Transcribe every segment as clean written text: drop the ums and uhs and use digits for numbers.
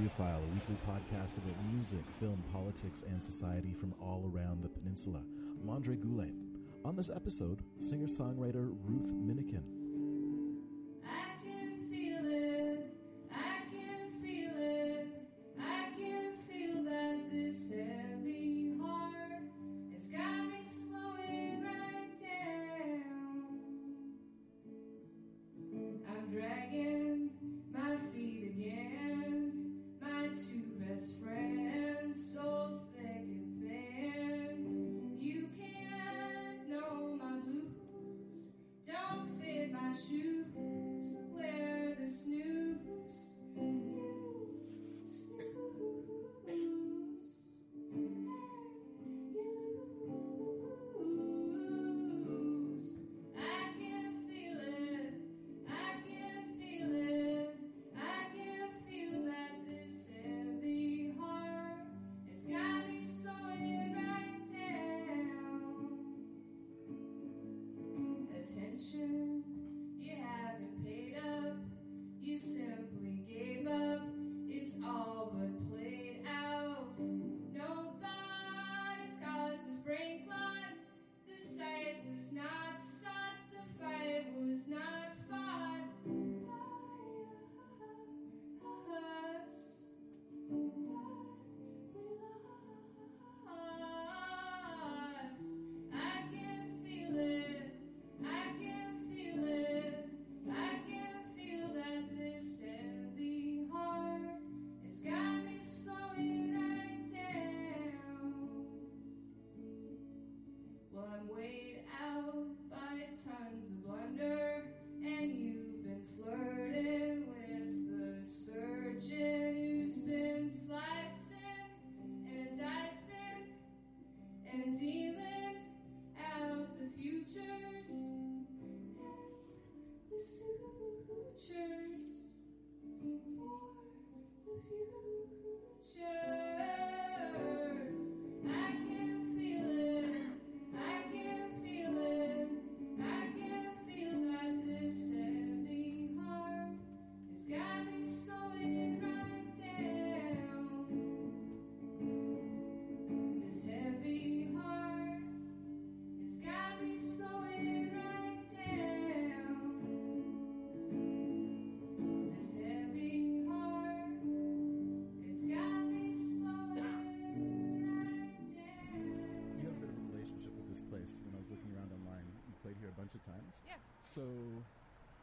Reefile, a weekly podcast about music, film, politics, and society from all around the peninsula. I'm Andre Goulet. On this episode, singer-songwriter Ruth Minnikin.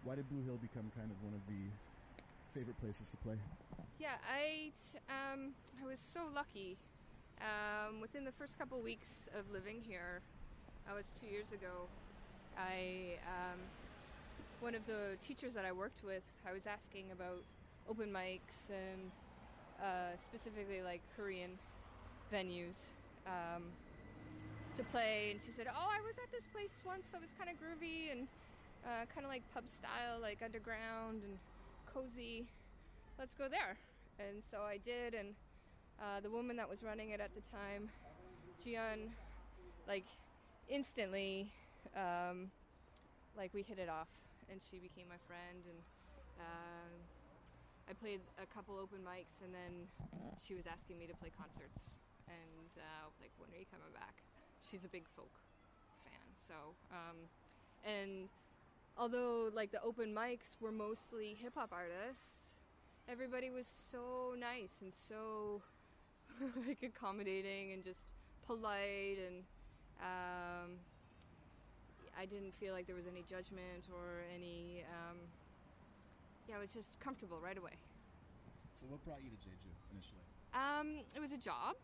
Why did Blue Hill become kind of one of the favorite places to play? Yeah, I was so lucky. Within the first couple weeks of living here, that was 2 years ago, one of the teachers that I worked with, I was asking about open mics and specifically like Korean venues to play. And she said, oh, I was at this place once that was kind of groovy and kind of like pub style, like underground and cozy. Let's go there. And so I did, and the woman that was running it at the time, Gian, like instantly, like we hit it off, and she became my friend. And I played a couple open mics, and then she was asking me to play concerts. And like, when are you coming back? She's a big folk fan, so and although like the open mics were mostly hip-hop artists, everybody was so nice and so like accommodating and just polite, and I didn't feel like there was any judgment or any it was just comfortable right away. So what brought you to Jeju initially? It was a job.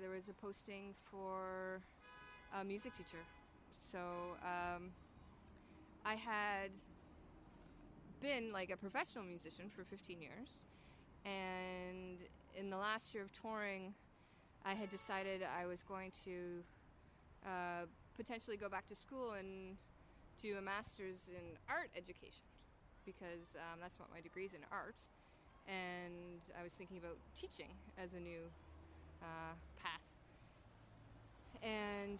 There was a posting for a music teacher. So I had been like a professional musician for 15 years, and in the last year of touring, I had decided I was going to potentially go back to school and do a master's in art education, because that's what my degree's in, art, and I was thinking about teaching as a new path. And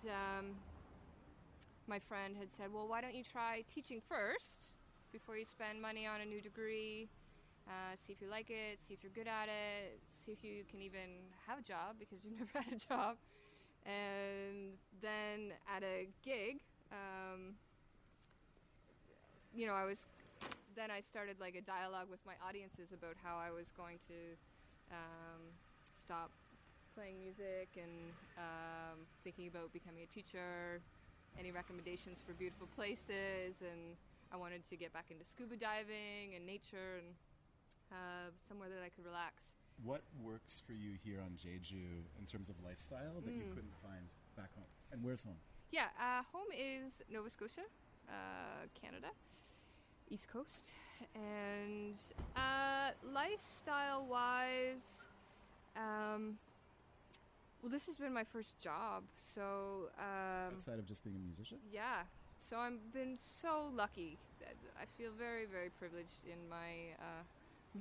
my friend had said, well, why don't you try teaching first before you spend money on a new degree? see if you like it, see if you're good at it, see if you can even have a job because you've never had a job. And then at a gig, I started like a dialogue with my audiences about how I was going to stop playing music and thinking about becoming a teacher, any recommendations for beautiful places, and I wanted to get back into scuba diving and nature and somewhere that I could relax. What works for you here on Jeju in terms of lifestyle that you couldn't find back home? And where's home? Yeah, home is Nova Scotia, Canada, East Coast. And lifestyle-wise, this has been my first job, so... outside of just being a musician? Yeah. So I've been so lucky. I feel very, very privileged in my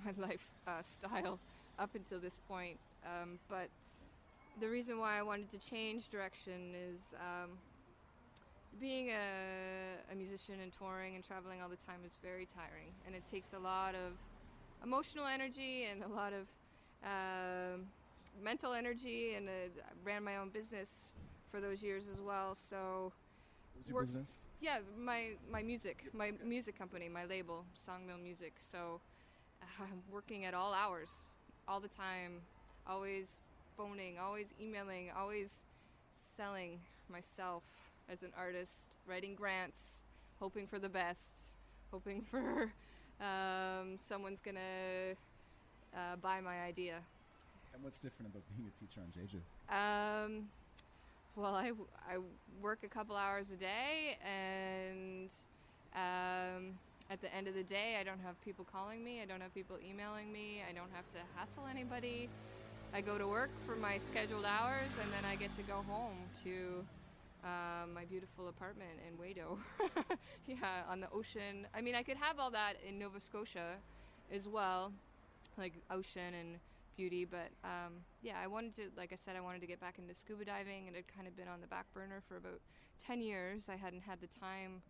my life style up until this point. But the reason why I wanted to change direction is being a musician and touring and traveling all the time is very tiring. And it takes a lot of emotional energy and a lot of mental energy. And I ran my own business for those years as well. So... Your business? Yeah, my music company, my label, Songmill Music. So I'm working at all hours, all the time, always phoning, always emailing, always selling myself as an artist, writing grants, hoping for the best, hoping for someone's going to buy my idea. And what's different about being a teacher on Jeju? Well, I work a couple hours a day, and at the end of the day, I don't have people calling me. I don't have people emailing me. I don't have to hassle anybody. I go to work for my scheduled hours, and then I get to go home to my beautiful apartment in Wado. Yeah, on the ocean. I mean, I could have all that in Nova Scotia as well, like ocean and beauty, but I wanted to, like I said, I wanted to get back into scuba diving, and it had kind of been on the back burner for about 10 years. I hadn't had the time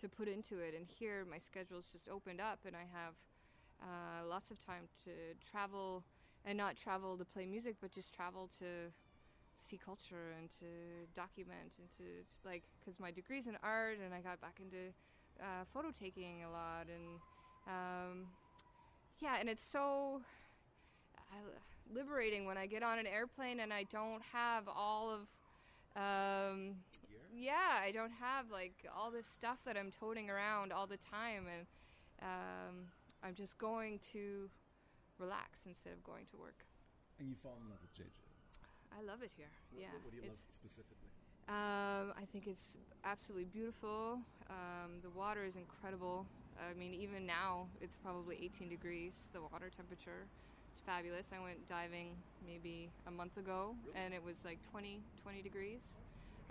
to put into it, and here my schedule's just opened up, and I have lots of time to travel, and not travel to play music, but just travel to see culture and to document, and to, like, because my degree's in art, and I got back into photo taking a lot, and yeah, and it's so liberating when I get on an airplane and I don't have all of, I don't have like all this stuff that I'm toting around all the time, and I'm just going to relax instead of going to work. And you fall in love with Jeju. I love it here. What do you love specifically? I think it's absolutely beautiful. The water is incredible. I mean, even now, it's probably 18 degrees, the water temperature. It's fabulous. I went diving maybe a month ago, and it was like 20 degrees.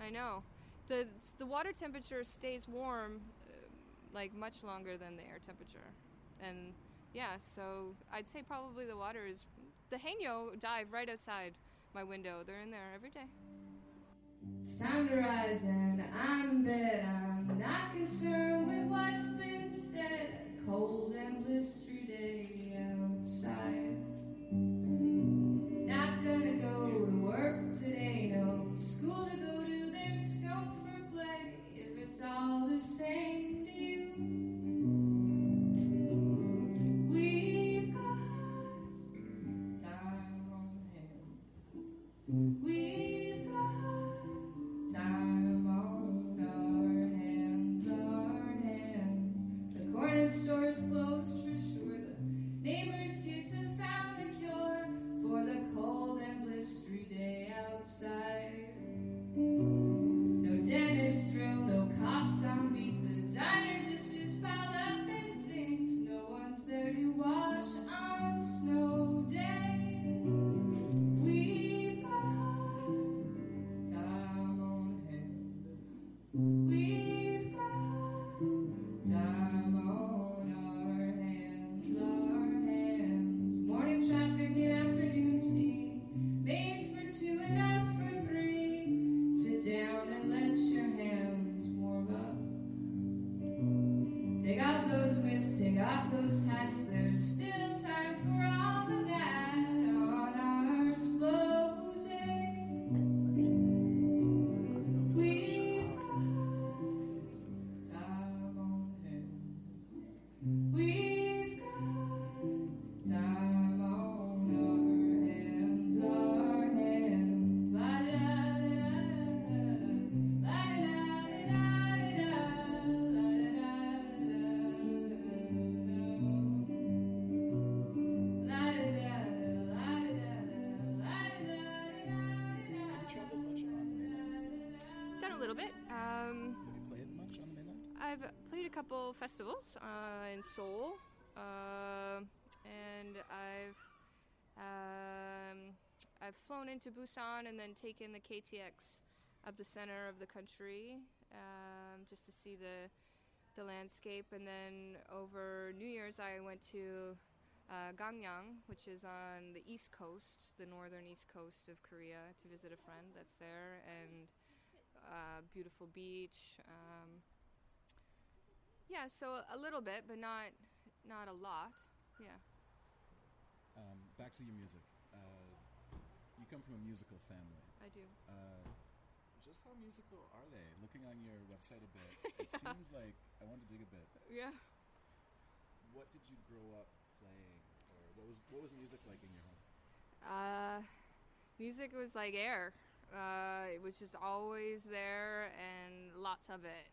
I know. The water temperature stays warm, like, much longer than the air temperature. And, yeah, so I'd say probably the water is... The haenyeo dive right outside my window. They're in there every day. It's time to rise, and I'm dead. I'm not concerned with what's been said. A cold and blistery day outside. Not gonna go to work today, no school to go to, there's no for play. If it's all the same to you, we've got time on hand. We've got time on our hands, the corner store's closed for sure. little bit. Have you played much on the mainland? I've played a couple festivals in Seoul, and I've flown into Busan and then taken the KTX up the center of the country just to see the landscape. And then over New Year's, I went to Gwangyang, which is on the east coast, the northern east coast of Korea, to visit a friend that's there, and beautiful beach. So a little bit, but not a lot. Yeah. Back to your music. You come from a musical family. I do. Just how musical are they? Looking on your website a bit, it seems like, I want to dig a bit. Yeah. What did you grow up playing, or what was music like in your home? Music was like air. It was just always there and lots of it.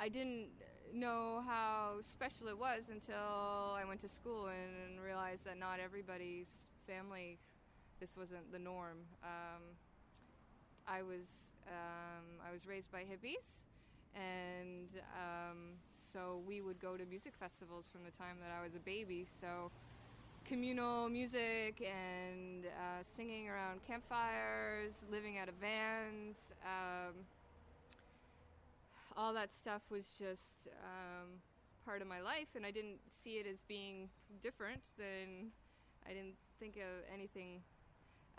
I didn't know how special it was until I went to school and realized that not everybody's family. This wasn't the norm. I was raised by hippies, and so we would go to music festivals from the time that I was a baby. So communal music and singing around campfires, living out of vans, all that stuff was just part of my life, and I didn't see it as being different than. I didn't think of anything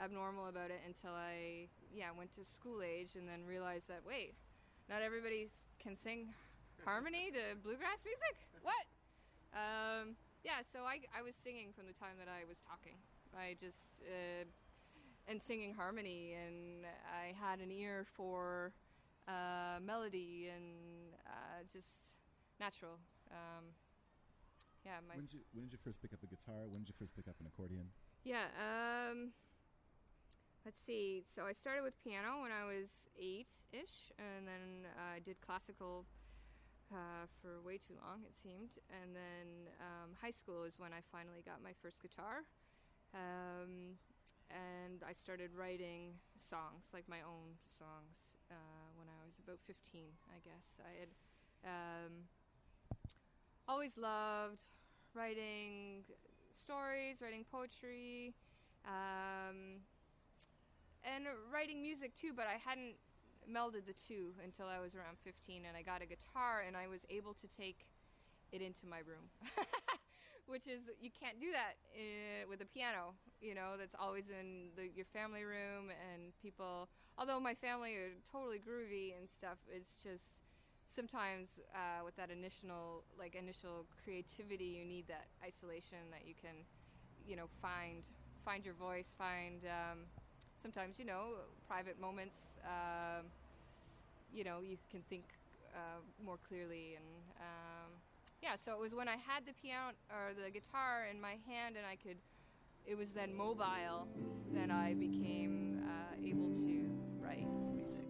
abnormal about it until I went to school age and then realized that, wait, not everybody can sing harmony to bluegrass music? What? So I was singing from the time that I was talking. I just and singing harmony, and I had an ear for melody and just natural. When did you first pick up a guitar? When did you first pick up an accordion? Yeah, let's see. So I started with piano when I was 8-ish, and then I did classical for way too long, it seemed. And then high school is when I finally got my first guitar. And I started writing songs, like my own songs, when I was about 15, I guess. I had... always loved writing stories, writing poetry, and writing music too, but I hadn't melded the two until I was around 15, and I got a guitar and I was able to take it into my room, which is, you can't do that with a piano, that's always in your family room, and people, although my family are totally groovy and stuff, it's just... Sometimes with that initial creativity, you need that isolation that you can, find your voice, find sometimes, private moments, you can think more clearly. And so it was when I had the piano or the guitar in my hand and it was then mobile, that I became able to write music.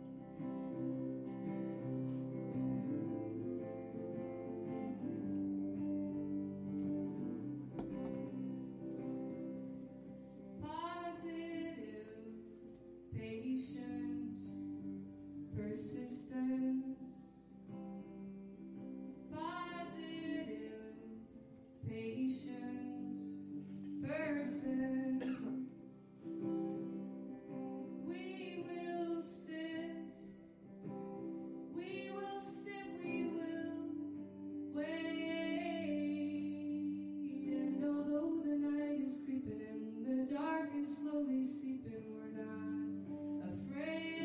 Persistence, positive, patient person. We will sit, we will wait. And although the night is creeping and the dark is slowly seeping, we're not afraid.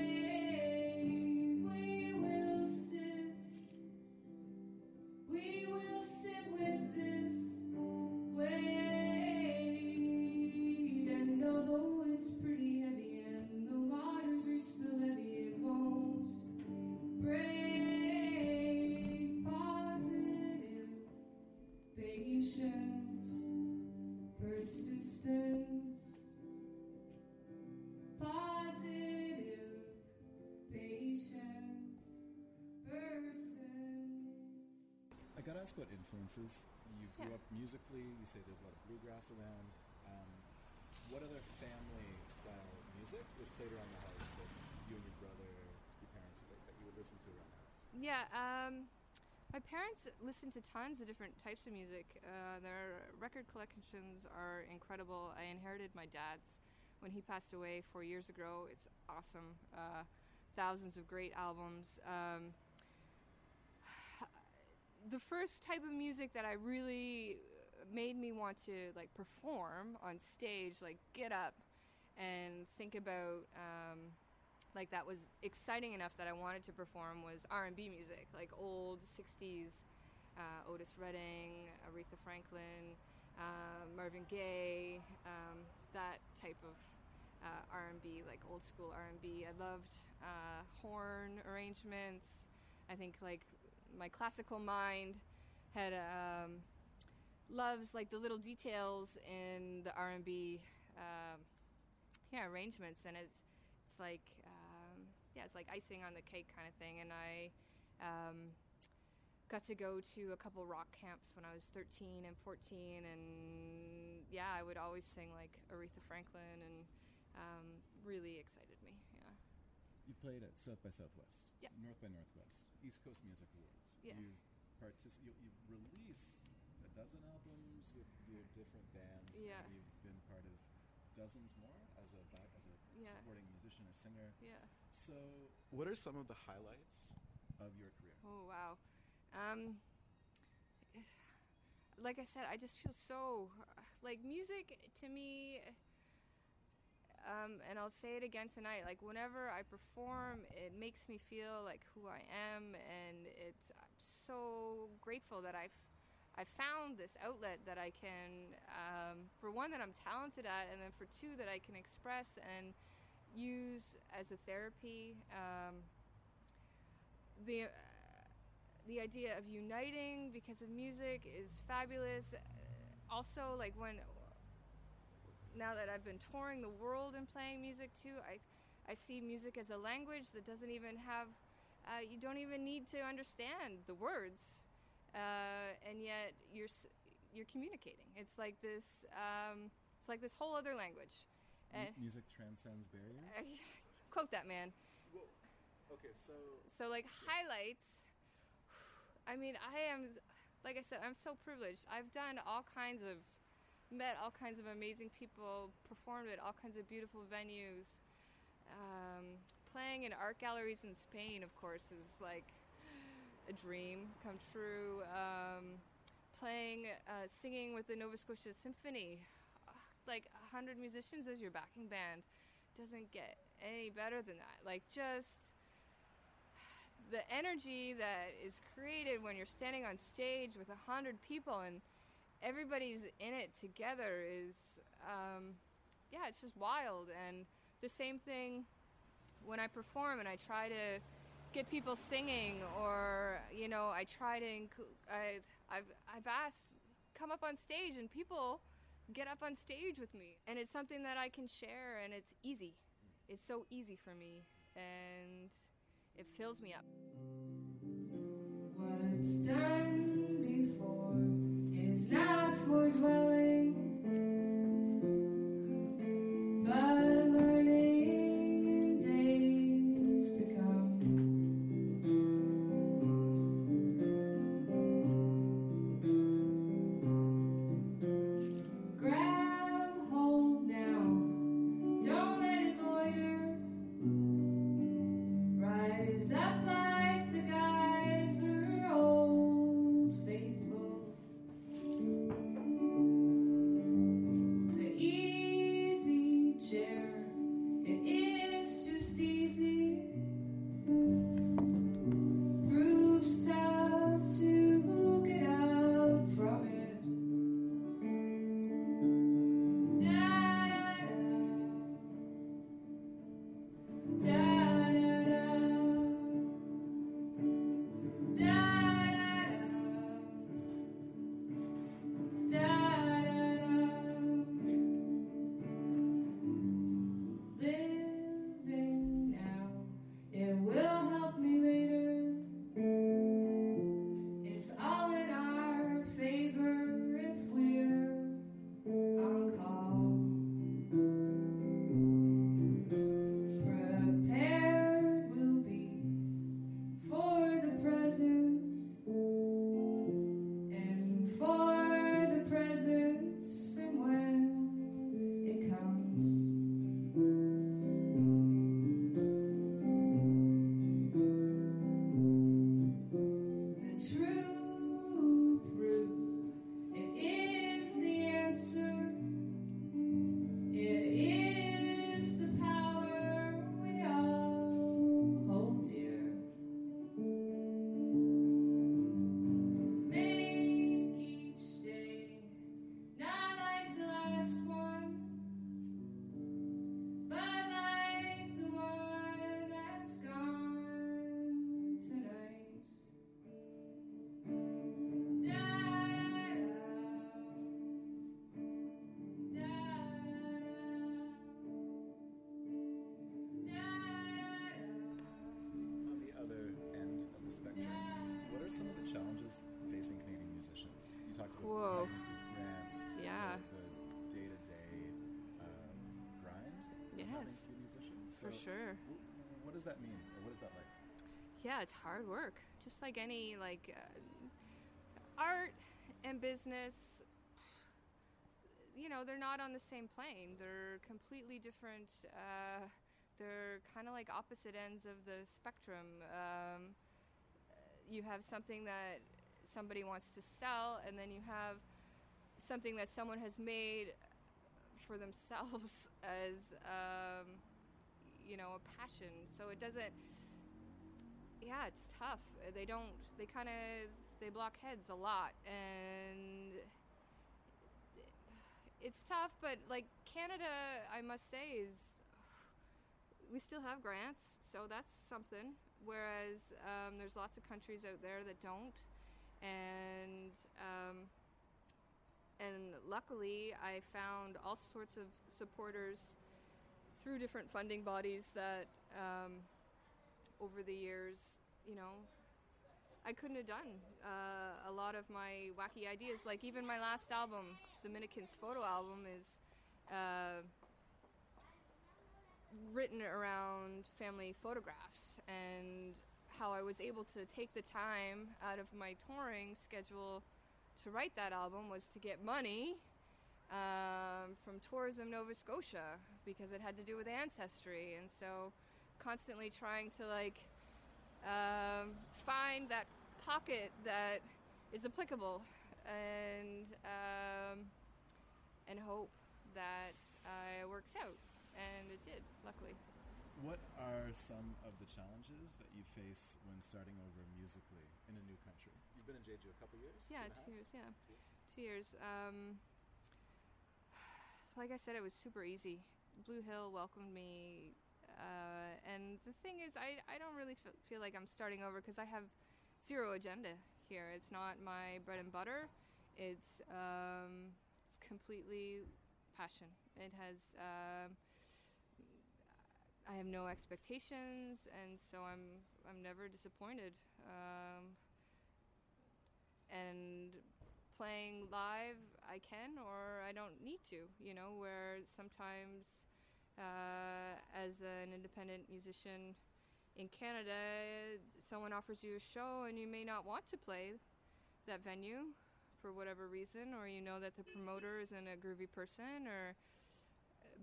What influences? You grew up musically. You say there's a lot of bluegrass around. What other family-style music music was played around the house that you and your brother, your parents, like, that you would listen to around the house? Yeah, my parents listened to tons of different types of music. Their record collections are incredible. I inherited my dad's when he passed away 4 years ago. It's awesome. Thousands of great albums. The first type of music that I really made me want to like perform on stage, like get up and think about like that was exciting enough that I wanted to perform was R&B music, like old 60s Otis Redding, Aretha Franklin, Marvin Gaye, that type of R&B, like old school R&B. I loved horn arrangements. I think like my classical mind had loves like the little details in the R&B arrangements, and it's like it's like icing on the cake kind of thing. And I got to go to a couple rock camps when I was 13 and 14, and yeah, I would always sing like Aretha Franklin, and really excited me. Yeah. You played at South by Southwest, yeah. North by Northwest, East Coast Music Awards. Yeah. You've released a dozen albums with your different bands. Yeah. And you've been part of dozens more as a yeah. supporting musician or singer. Yeah. So, what are some of the highlights of your career? Oh wow, like I said, I just feel so like music to me. And I'll say it again tonight, like whenever I perform, it makes me feel like who I am, and I'm so grateful that I found this outlet that I can, for one, that I'm talented at, and then for two, that I can express and use as a therapy. The idea of uniting because of music is fabulous. Also, like now that I've been touring the world and playing music too, I see music as a language that doesn't even have, you don't even need to understand the words, and yet you're communicating. It's like this, whole other language. Music transcends barriers? Quote that man. Whoa. Okay, so like highlights, I mean, I am, like I said, I'm so privileged. I've done met all kinds of amazing people, performed at all kinds of beautiful venues. Playing in art galleries in Spain, of course, is like a dream come true. Singing with the Nova Scotia Symphony, like 100 musicians as your backing band, doesn't get any better than that. Like just the energy that is created when you're standing on stage with 100 people and everybody's in it together is, it's just wild. And the same thing when I perform and I try to get people singing, or, you know, I try to include, I've asked, come up on stage, and people get up on stage with me. And it's something that I can share, and it's easy. It's so easy for me, and it fills me up. What's done before is not for dwelling, but learning in days to come. Grab hold now, don't let it loiter. Rise up like the geyser, old faithful. So for sure. What does that mean? Or what is that like? Yeah, it's hard work. Just like any, art and business, they're not on the same plane. They're completely different. They're kind of like opposite ends of the spectrum. You have something that somebody wants to sell, and then you have something that someone has made for themselves as, a passion. So it doesn't... Yeah, it's tough. They don't... They block heads a lot, and... It's tough, but Canada, I must say, is... We still have grants, so that's something. Whereas there's lots of countries out there that don't. And luckily, I found all sorts of supporters through different funding bodies that over the years, I couldn't have done a lot of my wacky ideas. Like even my last album, The Minnikins' Photo Album, is written around family photographs and how I was able to take the time out of my touring schedule to write that album was to get money from Tourism Nova Scotia, because it had to do with ancestry. And so constantly trying to find that pocket that is applicable and hope that it works out. And it did, luckily. What are some of the challenges that you face when starting over musically in a new country? You've been in Jeju a couple years? Yeah, 2 years, yeah. 2 years. Like I said, it was super easy. Blue Hill welcomed me. And the thing is, I don't really feel like I'm starting over, because I have zero agenda here. It's not my bread and butter. It's completely passion. It has... I have no expectations, and so I'm never disappointed. And playing live, I can or I don't need to. Where sometimes, as an independent musician in Canada, someone offers you a show and you may not want to play that venue for whatever reason, or that the promoter isn't a groovy person,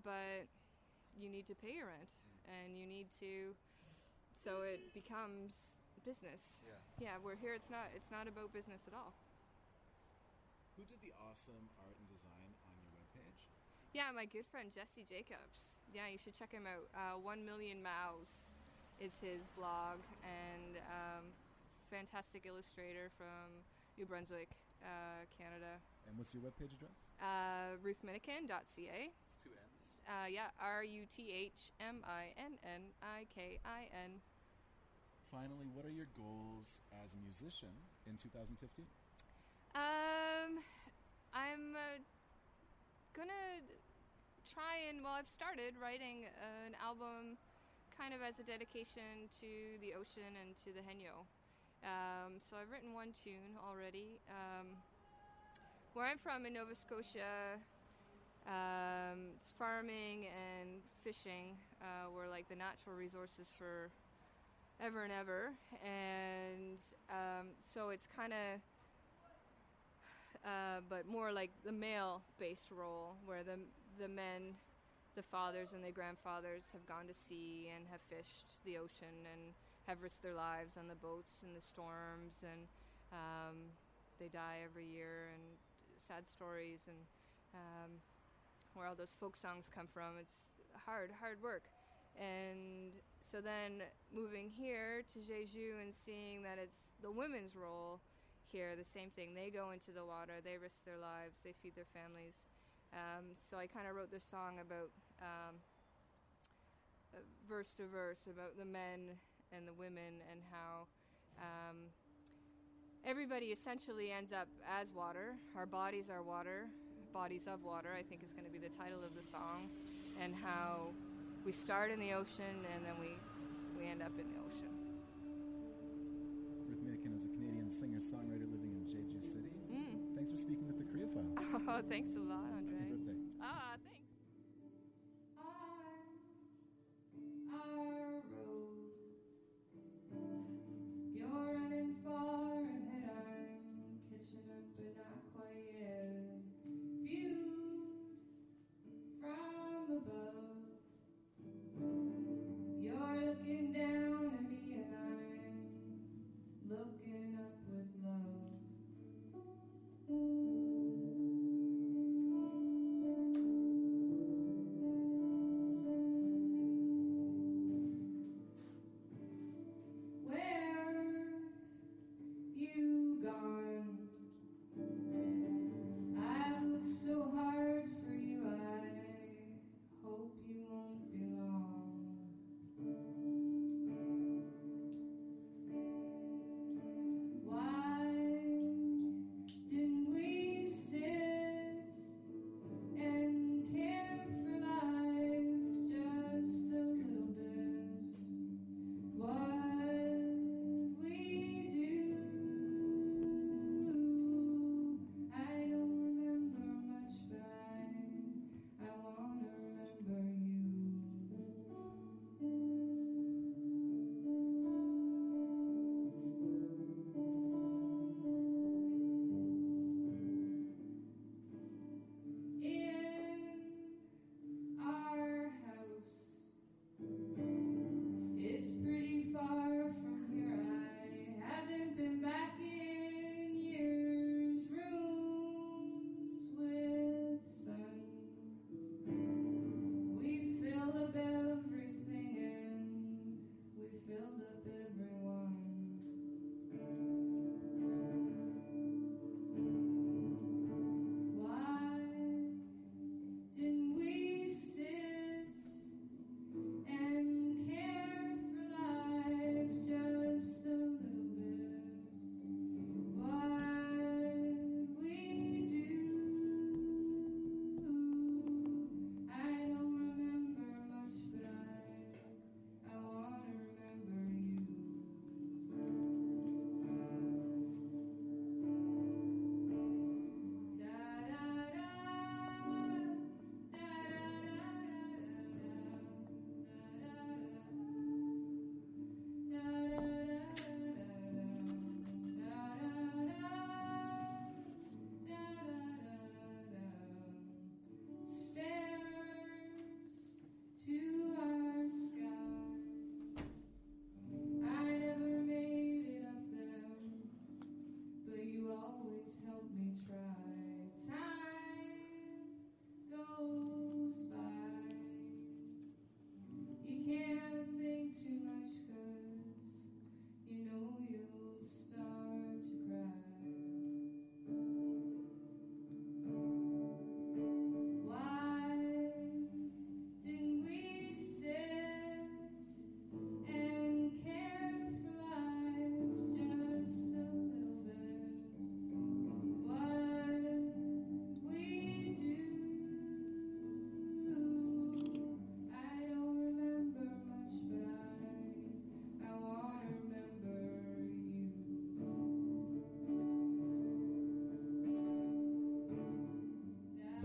but you need to pay your rent, and you need to, so it becomes business. Yeah, we're here, it's not about business at all. Who did the awesome art and design on your webpage? Yeah, my good friend Jesse Jacobs. Yeah, you should check him out. 1 Million Mouse is his blog, and fantastic illustrator from New Brunswick, Canada. And what's your webpage address? RuthMinnikin.ca. It's 2 N's. RuthMinnikin. Finally, what are your goals as a musician in 2015? I'm gonna try and... I've started writing an album kind of as a dedication to the ocean and to the haenyeo. So I've written one tune already. Where I'm from in Nova Scotia, it's farming and fishing were the natural resources for ever and ever. And so it's kind of, but more like the male-based role, where the men, the fathers and the grandfathers, have gone to sea and have fished the ocean and have risked their lives on the boats and the storms, and they die every year, and sad stories, and where all those folk songs come from. It's hard work. And so then moving here to Jeju and seeing that it's the women's role here, the same thing. They go into the water, they risk their lives, they feed their families. So I kind of wrote this song about verse to verse about the men and the women, and how everybody essentially ends up as water. Our bodies are water. Bodies of Water, I think, is going to be the title of the song, and how we start in the ocean and then we end up in the ocean. Ruth Minnikin is a Canadian singer-songwriter living in Jeju City. Thanks for speaking with the Koreafile. Oh, thanks a lot, Andre. Happy birthday. Ah, thanks.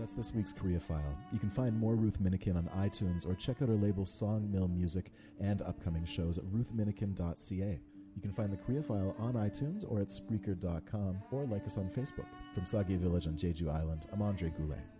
That's this week's Korea File. You can find more Ruth Minnikin on iTunes or check out her label Songmill Music and upcoming shows at RuthMinnikin.ca. You can find the Korea File on iTunes or at Spreaker.com or like us on Facebook. From Sagi Village on Jeju Island, I'm Andre Goulet.